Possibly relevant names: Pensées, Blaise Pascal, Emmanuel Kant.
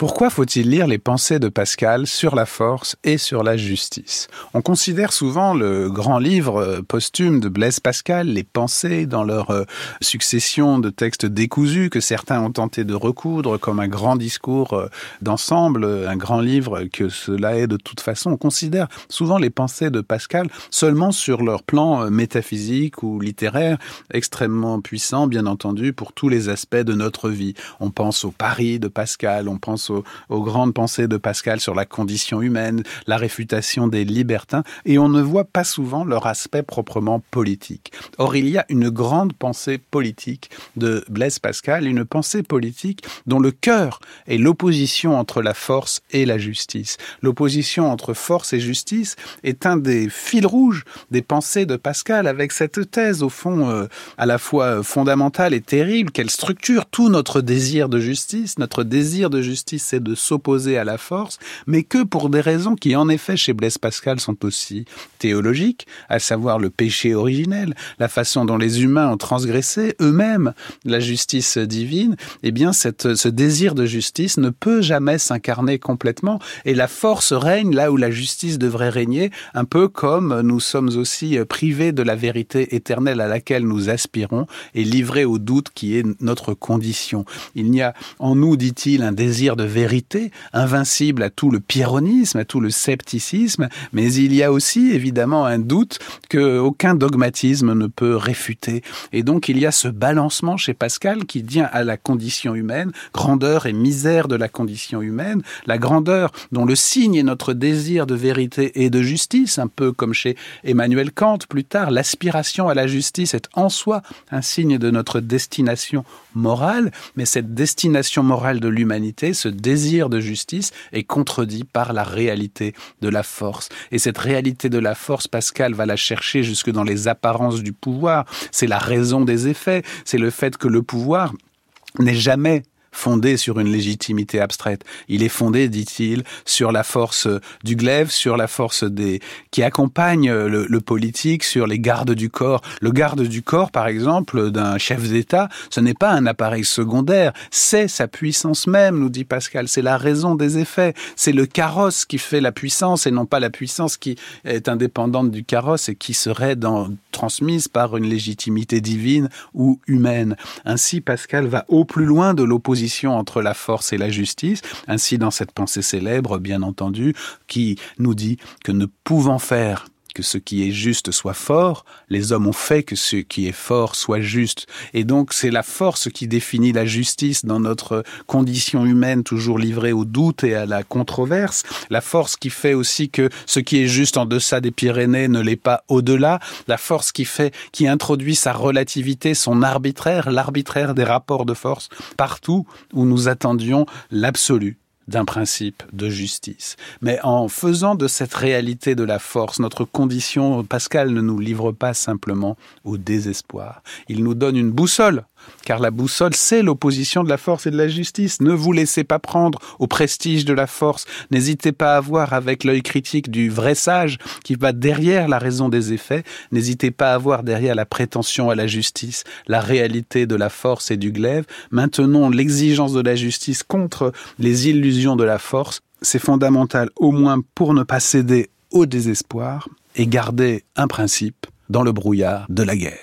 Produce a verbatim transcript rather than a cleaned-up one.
Pourquoi faut-il lire les Pensées de Pascal sur la force et sur la justice ? On considère souvent le grand livre posthume de Blaise Pascal, les Pensées, dans leur succession de textes décousus que certains ont tenté de recoudre comme un grand discours d'ensemble, un grand livre que cela est de toute façon. On considère souvent les Pensées de Pascal seulement sur leur plan métaphysique ou littéraire, extrêmement puissant, bien entendu, pour tous les aspects de notre vie. On pense aux paris de Pascal, on pense Aux, aux grandes pensées de Pascal sur la condition humaine, la réfutation des libertins, et on ne voit pas souvent leur aspect proprement politique. Or, il y a une grande pensée politique de Blaise Pascal, une pensée politique dont le cœur est l'opposition entre la force et la justice. L'opposition entre force et justice est un des fils rouges des pensées de Pascal, avec cette thèse, au fond, euh, à la fois fondamentale et terrible, qu'elle structure tout notre désir de justice, notre désir de justice c'est de s'opposer à la force, mais que pour des raisons qui, en effet, chez Blaise Pascal sont aussi théologiques, à savoir le péché originel, la façon dont les humains ont transgressé eux-mêmes la justice divine, eh bien, cette, ce désir de justice ne peut jamais s'incarner complètement, et la force règne là où la justice devrait régner, un peu comme nous sommes aussi privés de la vérité éternelle à laquelle nous aspirons, et livrés au doute qui est notre condition. Il n'y a en nous, dit-il, un désir de de vérité, invincible à tout le pyrrhonisme, à tout le scepticisme, mais il y a aussi évidemment un doute qu'aucun dogmatisme ne peut réfuter. Et donc il y a ce balancement chez Pascal qui tient à la condition humaine, grandeur et misère de la condition humaine, la grandeur dont le signe est notre désir de vérité et de justice, un peu comme chez Emmanuel Kant plus tard, l'aspiration à la justice est en soi un signe de notre destination morale, mais cette destination morale de l'humanité, ce désir de justice est contredit par la réalité de la force. Et cette réalité de la force, Pascal va la chercher jusque dans les apparences du pouvoir. C'est la raison des effets, c'est le fait que le pouvoir n'est jamais fondé sur une légitimité abstraite. Il est fondé, dit-il, sur la force du glaive, sur la force des qui accompagne le, le politique, sur les gardes du corps. Le garde du corps, par exemple, d'un chef d'État, ce n'est pas un appareil secondaire, c'est sa puissance même, nous dit Pascal, c'est la raison des effets, c'est le carrosse qui fait la puissance et non pas la puissance qui est indépendante du carrosse et qui serait dans, transmise par une légitimité divine ou humaine. Ainsi, Pascal va au plus loin de l'opposition entre la force et la justice, ainsi dans cette pensée célèbre, bien entendu, qui nous dit que ne pouvant faire que ce qui est juste soit fort, les hommes ont fait que ce qui est fort soit juste. Et donc, c'est la force qui définit la justice dans notre condition humaine, toujours livrée au doute et à la controverse. La force qui fait aussi que ce qui est juste en deçà des Pyrénées ne l'est pas au-delà. La force qui fait, qui introduit sa relativité, son arbitraire, l'arbitraire des rapports de force, partout où nous attendions l'absolu d'un principe de justice. Mais en faisant de cette réalité de la force notre condition, Pascal ne nous livre pas simplement au désespoir. Il nous donne une boussole, car la boussole, c'est l'opposition de la force et de la justice. Ne vous laissez pas prendre au prestige de la force. N'hésitez pas à voir avec l'œil critique du vrai sage qui va derrière la raison des effets. N'hésitez pas à voir derrière la prétention à la justice la réalité de la force et du glaive. Maintenons l'exigence de la justice contre les illusions de la force. C'est fondamental, au moins pour ne pas céder au désespoir et garder un principe dans le brouillard de la guerre.